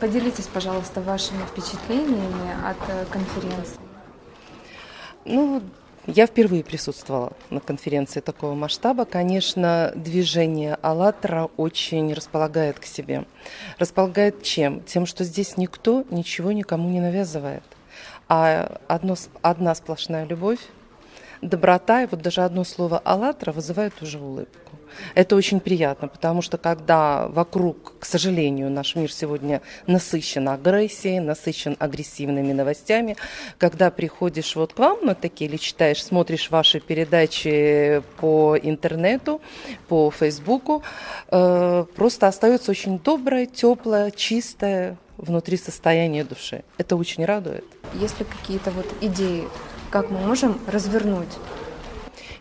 Поделитесь, пожалуйста, вашими впечатлениями от конференции. Ну, я впервые присутствовала на конференции такого масштаба. Конечно, движение «АллатРа» очень располагает к себе. Располагает чем? Тем, что здесь никто ничего никому не навязывает. А одна сплошная любовь, доброта, и вот даже одно слово «АллатРа» вызывает уже улыбку. Это очень приятно, потому что когда вокруг, к сожалению, наш мир сегодня насыщен агрессией, насыщен агрессивными новостями, когда приходишь вот к вам на такие или читаешь, смотришь ваши передачи по интернету, по Фейсбуку, просто остается очень доброе, теплое, чистое внутри состояние души. Это очень радует. Есть ли какие-то вот идеи, как мы можем развернуть?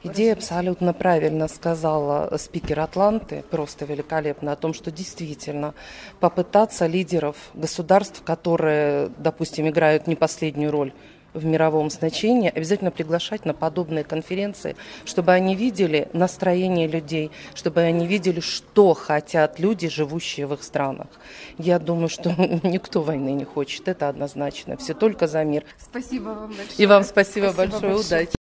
Идея абсолютно правильно сказала спикер «Атланты», просто великолепно, о том, что действительно попытаться лидеров государств, которые, допустим, играют не последнюю роль в мировом значении, обязательно приглашать на подобные конференции, чтобы они видели настроение людей, чтобы они видели, что хотят люди, живущие в их странах. Я думаю, что никто войны не хочет, это однозначно. Все только за мир. Спасибо вам большое. И вам спасибо большое. Удачи.